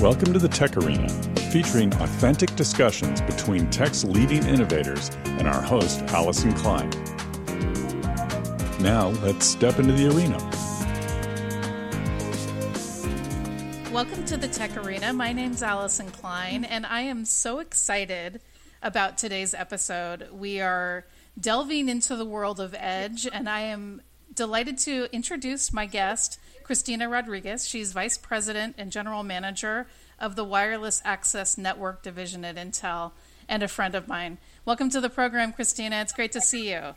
Welcome to the Tech Arena, featuring authentic discussions between tech's leading innovators and our host, Allison Klein. Now, let's step into the arena. Welcome to the Tech Arena. My name's Allison Klein, and I am so excited about today's episode. We are delving into the world of edge, and I am delighted to introduce my guest, Cristina Rodriguez. She's Vice President and General Manager of the Wireless Access Network Division at Intel, and a friend of mine. Welcome to the program, Cristina. It's great to see you.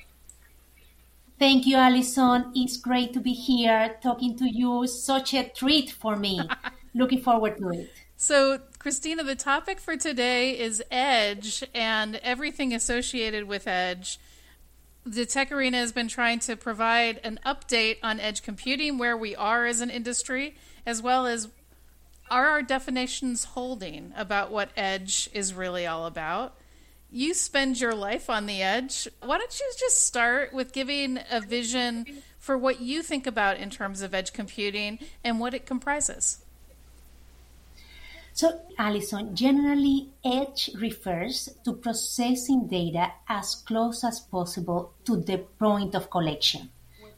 Thank you, Allison. It's great to be here talking to you. Such a treat for me. Looking forward to it. So, Cristina, the topic for today is edge and everything associated with edge. The Tech Arena has been trying to provide an update on edge computing, where we are as an industry, as well as are our definitions holding about what edge is really all about. You spend your life on the edge. Why don't you just start with giving a vision for what you think about in terms of edge computing and what it comprises? So, Allison, generally, edge refers to processing data as close as possible to the point of collection,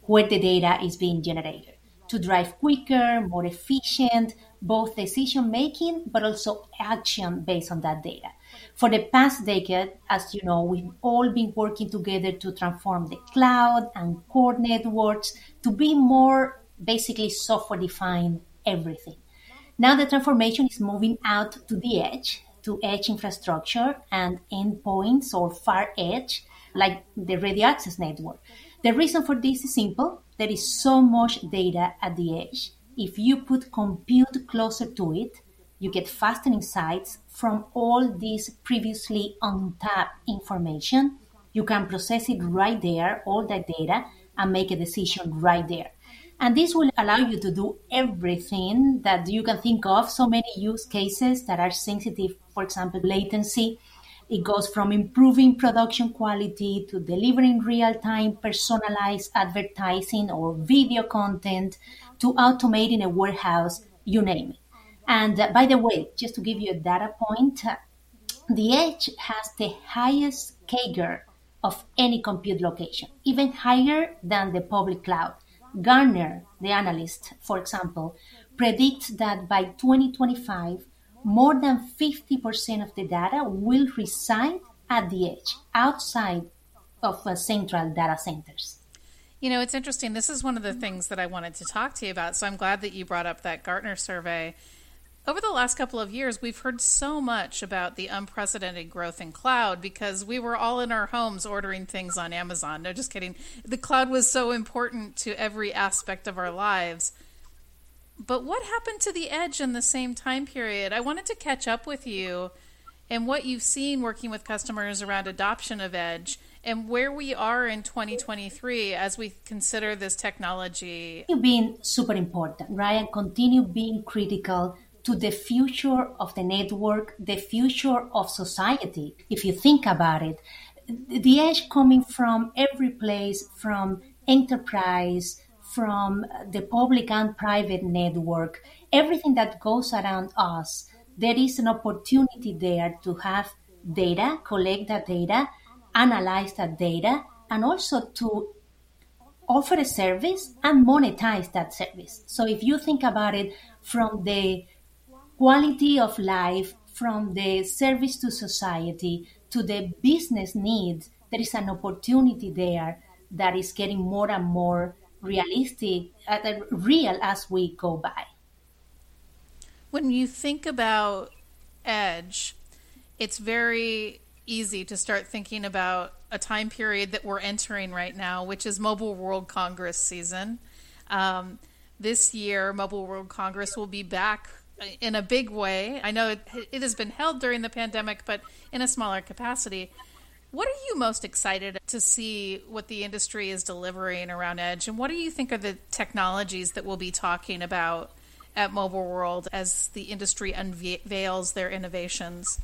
where the data is being generated, to drive quicker, more efficient, both decision-making, but also action based on that data. For the past decade, as you know, we've all been working together to transform the cloud and core networks to be more basically software-defined everything. Now the transformation is moving out to edge infrastructure and endpoints or far edge, like the radio access network. The reason for this is simple. There is so much data at the edge. If you put compute closer to it, you get faster insights from all this previously untapped information. You can process it right there, all that data, and make a decision right there. And this will allow you to do everything that you can think of. So many use cases that are sensitive, for example, latency. It goes from improving production quality to delivering real-time personalized advertising or video content to automating a warehouse, you name it. And by the way, just to give you a data point, the edge has the highest CAGR of any compute location, even higher than the public cloud. Gartner, the analyst, for example, predicts that by 2025, more than 50% of the data will reside at the edge, outside of central data centers. You know, it's interesting. This is one of the things that I wanted to talk to you about, so I'm glad that you brought up that Gartner survey. Over the last couple of years, we've heard so much about the unprecedented growth in cloud because we were all in our homes ordering things on Amazon. No, just kidding. The cloud was so important to every aspect of our lives. But what happened to the edge in the same time period? I wanted to catch up with you and what you've seen working with customers around adoption of edge and where we are in 2023 as we consider this technology. It's been super important, right? And continue being critical to the future of the network, the future of society. If you think about it, the edge coming from every place, from enterprise, from the public and private network, everything that goes around us, there is an opportunity there to have data, collect that data, analyze that data, and also to offer a service and monetize that service. So if you think about it from the quality of life, from the service to society, to the business needs, there is an opportunity there that is getting more and more realistic, real as we go by. When you think about edge, it's very easy to start thinking about a time period that we're entering right now, which is Mobile World Congress season. This year, Mobile World Congress will be back in a big way. I know it has been held during the pandemic, but in a smaller capacity. What are you most excited to see what the industry is delivering around edge? And what do you think are the technologies that we'll be talking about at Mobile World as the industry unveils their innovations?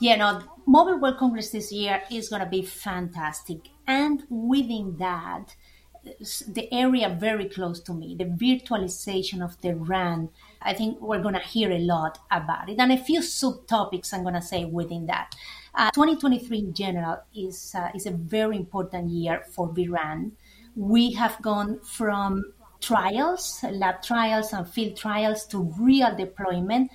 Yeah, no, Mobile World Congress this year is going to be fantastic. And within that, the area very close to me, the virtualization of the RAN. I think we're going to hear a lot about it. And a few subtopics I'm going to say within that. 2023 in general is a very important year for VRAN. We have gone from trials, lab trials and field trials, to real deployment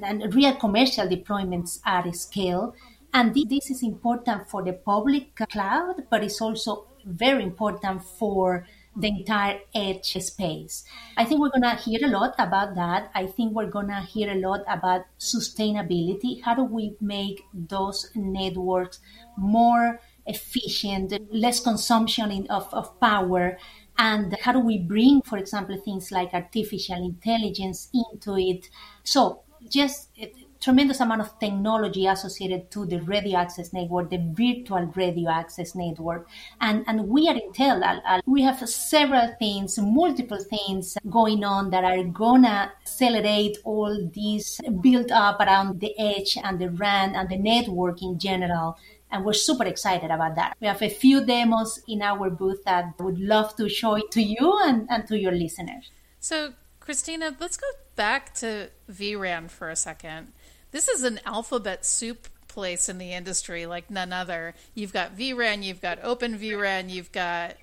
and real commercial deployments at a scale. And this is important for the public cloud, but it's also very important for the entire edge space. I think we're going to hear a lot about that. I think we're going to hear a lot about sustainability. How do we make those networks more efficient, less consumption of power? And how do we bring, for example, things like artificial intelligence into it? So just a tremendous amount of technology associated to the radio access network, the virtual radio access network. And we at Intel, we have several things, multiple things going on that are going to accelerate all this build up around the edge and the RAN and the network in general. And we're super excited about that. We have a few demos in our booth that would love to show it to you and to your listeners. So, Cristina, let's go back to VRAN for a second. This is an alphabet soup place in the industry like none other. You've got VRAN, you've got Open VRAN, you've got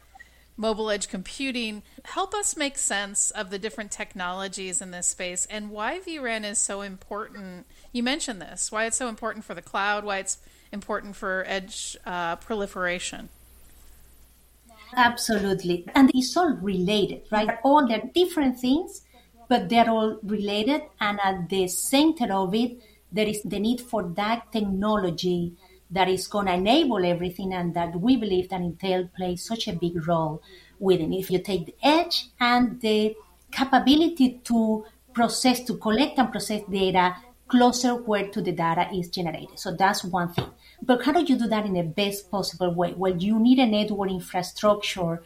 mobile edge computing. Help us make sense of the different technologies in this space and why VRAN is so important. You mentioned this, why it's so important for the cloud, why it's important for edge proliferation. Absolutely. And it's all related, right? All the different things, but they're all related. And at the center of it, there is the need for that technology that is going to enable everything, and that we believe that Intel plays such a big role within. If you take the edge and the capability to process, to collect and process data closer where to the data is generated. So that's one thing. But how do you do that in the best possible way? Well, you need a network infrastructure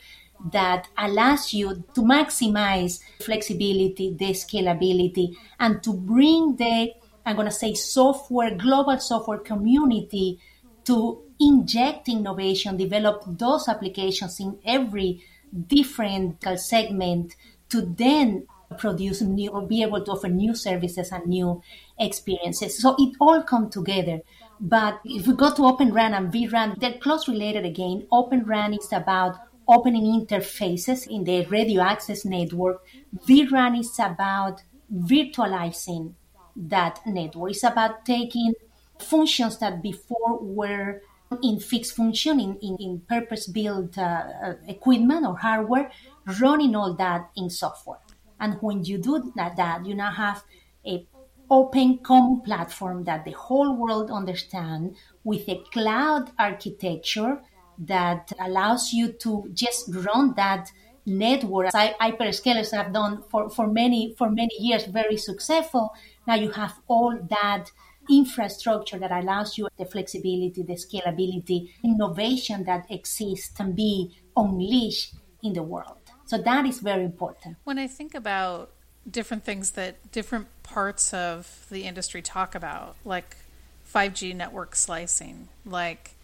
that allows you to maximize flexibility, the scalability, and to bring the, I'm going to say, software, global software community to inject innovation, develop those applications in every different segment to then produce new, or be able to offer new services and new experiences. So it all comes together. But if we go to Open RAN and VRAN, they're close related again. Open RAN is about opening interfaces in the radio access network. VRAN is about virtualizing that network. It's about taking functions that before were in fixed function, in purpose-built equipment or hardware, running all that in software. And when you do that, you now have a open common platform that the whole world understands, with a cloud architecture that allows you to just run that network. Hyperscalers have done for many years, very successful. Now you have all that infrastructure that allows you the flexibility, the scalability, innovation that exists can be unleashed in the world. So that is very important. When I think about different things that different parts of the industry talk about, like 5G network slicing, like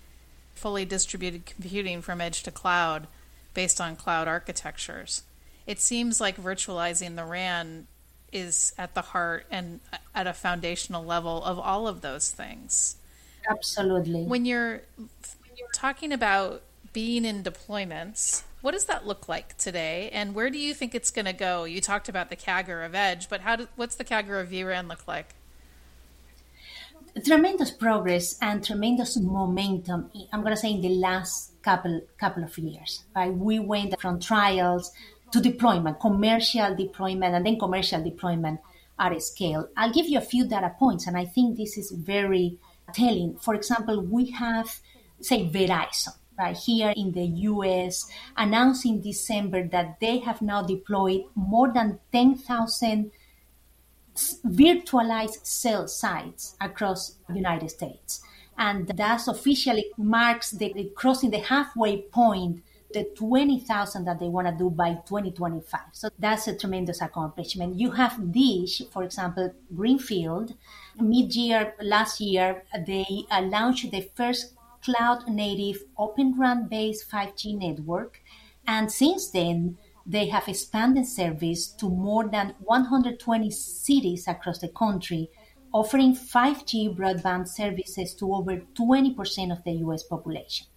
fully distributed computing from edge to cloud based on cloud architectures, it seems like virtualizing the RAN is at the heart and at a foundational level of all of those things. Absolutely. When you're talking about being in deployments, what does that look like today, and where do you think it's going to go? You talked about the CAGR of Edge, but what's the CAGR of VRAN look like? Tremendous progress and tremendous momentum, I'm going to say, in the last couple of years. Right? We went from trials to deployment, commercial deployment, and then commercial deployment at a scale. I'll give you a few data points, and I think this is very telling. For example, we have, say, Verizon. Right here in the U.S., announced in December that they have now deployed more than 10,000 virtualized cell sites across the United States. And that officially marks the crossing the halfway point, the 20,000 that they want to do by 2025. So that's a tremendous accomplishment. You have DISH, for example, Greenfield. Mid-year last year, they launched the first cloud-native, Open RAN-based 5G network, And since then, they have expanded service to more than 120 cities across the country, offering 5G broadband services to over 20% of the U.S. population.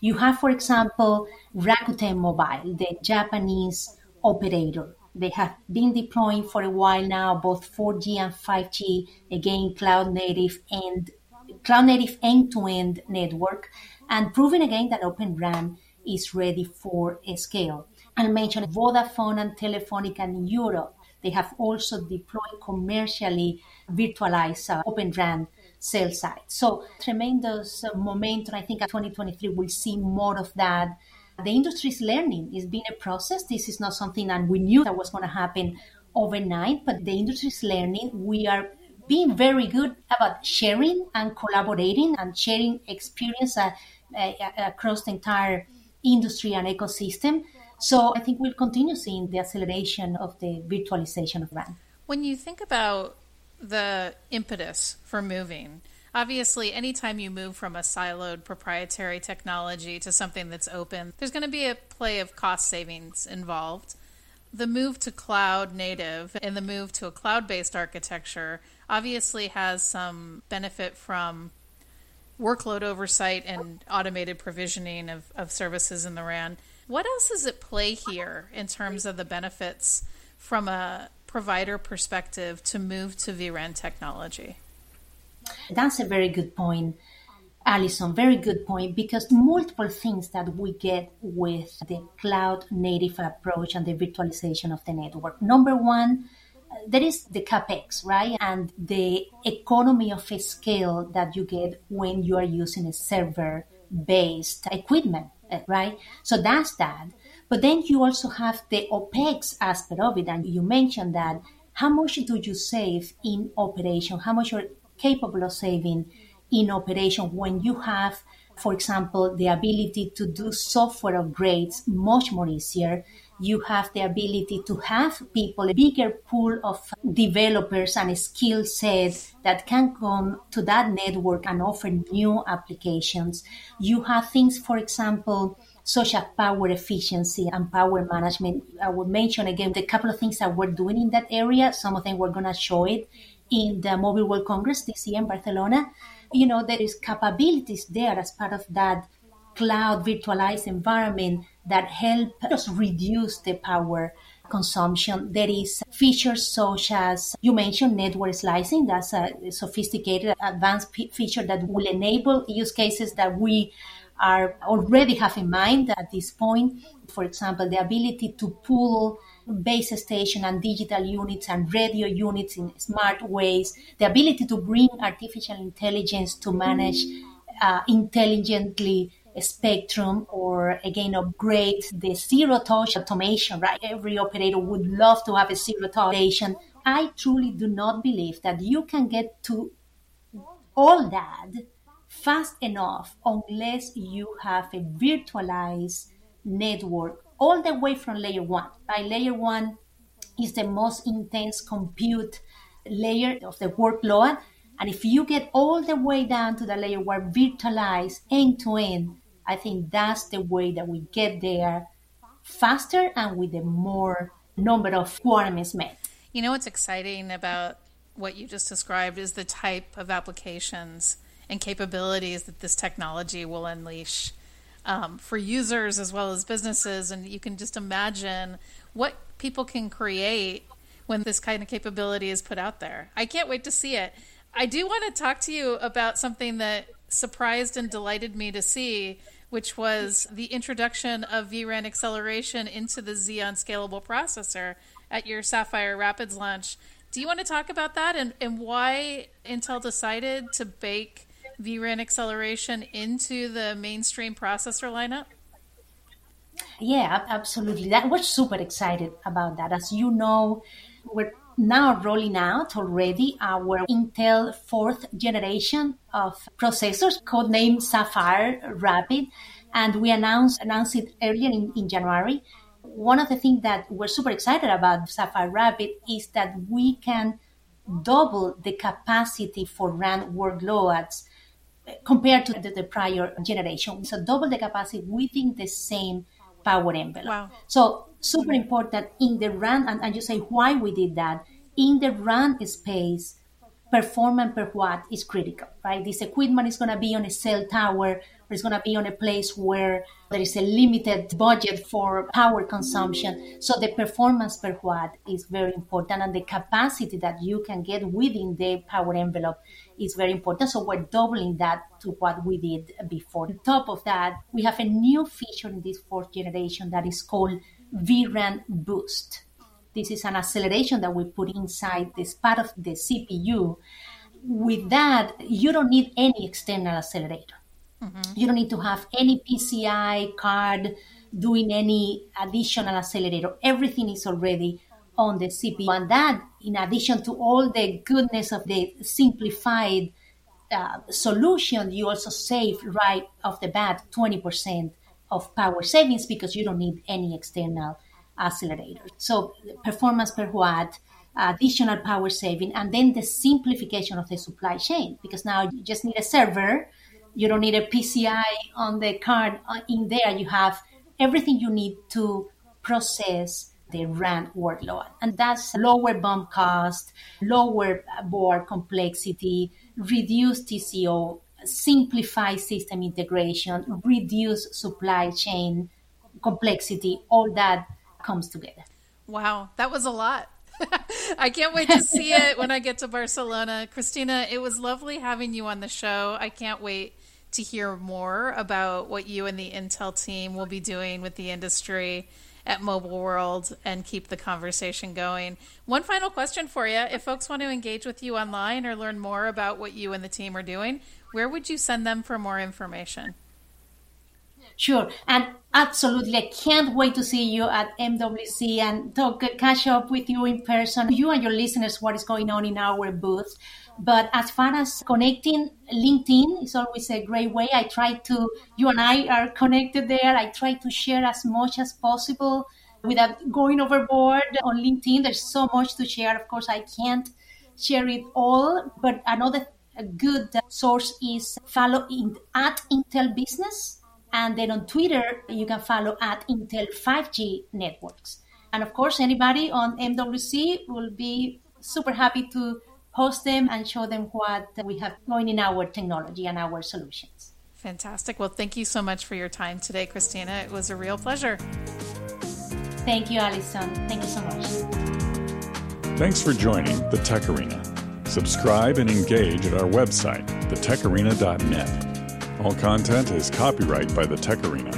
You have, for example, Rakuten Mobile, the Japanese operator. They have been deploying for a while now both 4G and 5G, again, cloud native end-to-end network, and proving again that Open RAN is ready for a scale. I'll mention Vodafone and Telefonica in Europe. They have also deployed commercially virtualized Open RAN cell sites. So tremendous momentum. I think 2023 will see more of that. The industry is learning. It's been a process. This is not something that we knew that was going to happen overnight, but the industry is learning. We are being very good about sharing and collaborating and sharing experience across the entire industry and ecosystem. So I think we'll continue seeing the acceleration of the virtualization of RAN. When you think about the impetus for moving, obviously, anytime you move from a siloed proprietary technology to something that's open, there's going to be a play of cost savings involved. The move to cloud native and the move to a cloud-based architecture obviously has some benefit from workload oversight and automated provisioning of services in the RAN. What else is at play here in terms of the benefits from a provider perspective to move to vRAN technology? That's a very good point, Alison. Very good point, because multiple things that we get with the cloud-native approach and the virtualization of the network. Number one, there is the CapEx, right? And the economy of scale that you get when you are using a server-based equipment. Right? So that's that. But then you also have the OPEX aspect of it. And you mentioned that. How much do you save in operation? How much you're capable of saving in operation when you have, for example, the ability to do software upgrades much more easier. You have the ability to have people, a bigger pool of developers and skill sets that can come to that network and offer new applications. You have things, for example, such as power efficiency and power management. I will mention again the couple of things that we're doing in that area. Some of them we're going to show it in the Mobile World Congress this year in Barcelona. You know, there is capabilities there as part of that cloud virtualized environment that help us reduce the power consumption. There is features such as, you mentioned network slicing. That's a sophisticated, advanced feature that will enable use cases that we are already have in mind at this point. For example, the ability to pull base station and digital units and radio units in smart ways, the ability to bring artificial intelligence to manage intelligently spectrum, or again upgrade the zero touch automation, right? Every operator would love to have a zero touch station. I truly do not believe that you can get to all that fast enough unless you have a virtualized network all the way from layer one. Right? Layer one is the most intense compute layer of the workload. And if you get all the way down to the layer where virtualized end to end, I think that's the way that we get there faster and with a more number of requirements met. You know what's exciting about what you just described is the type of applications and capabilities that this technology will unleash for users as well as businesses. And you can just imagine what people can create when this kind of capability is put out there. I can't wait to see it. I do want to talk to you about something that surprised and delighted me to see, which was the introduction of vRAN acceleration into the Xeon scalable processor at your Sapphire Rapids launch. Do you want to talk about that and why Intel decided to bake vRAN acceleration into the mainstream processor lineup? Yeah, absolutely. We're super excited about that. As you know, we're now rolling out already our Intel 4th generation of processors, codenamed Sapphire Rapid, and we announced it earlier in January. One of the things that we're super excited about Sapphire Rapid is that we can double the capacity for RAN workloads compared to the prior generation. So double the capacity within the same power envelope. Wow. So super important in the RAN, and you say why we did that. In the RAN space, performance per watt is critical, right? This equipment is going to be on a cell tower, or it's going to be on a place where there is a limited budget for power consumption. So the performance per watt is very important, and the capacity that you can get within the power envelope is very important. So we're doubling that to what we did before. On top of that, we have a new feature in this fourth generation that is called VRAN boost. This is an acceleration that we put inside this part of the CPU. With that, you don't need any external accelerator. Mm-hmm. You don't need to have any PCI card doing any additional accelerator. Everything is already on the CPU. And that, in addition to all the goodness of the simplified solution, you also save right off the bat 20% of power savings because you don't need any external accelerator. So performance per watt, additional power saving, and then the simplification of the supply chain, because now you just need a server. You don't need a PCI on the card. In there, you have everything you need to process the RAN workload. And that's lower BOM cost, lower board complexity, reduce TCO, simplify system integration, reduce supply chain complexity. All that comes together. Wow, that was a lot. I can't wait to see it when I get to Barcelona. Cristina, it was lovely having you on the show. I can't wait to hear more about what you and the Intel team will be doing with the industry at Mobile World and keep the conversation going. One final question for you. If folks want to engage with you online or learn more about what you and the team are doing, where would you send them for more information? Sure. And absolutely, I can't wait to see you at MWC and catch up with you in person, you and your listeners, what is going on in our booth. But as far as connecting, LinkedIn is always a great way. I try to, you and I are connected there. I try to share as much as possible without going overboard on LinkedIn. There's so much to share. Of course, I can't share it all, but another good source is follow at Intel Business. And then on Twitter, you can follow at Intel 5G Networks. And of course, anybody on MWC will be super happy to host them and show them what we have going in our technology and our solutions. Fantastic. Well, thank you so much for your time today, Cristina. It was a real pleasure. Thank you, Allison. Thank you so much. Thanks for joining the Tech Arena. Subscribe and engage at our website, thetecharena.net. All content is copyright by the Tech Arena.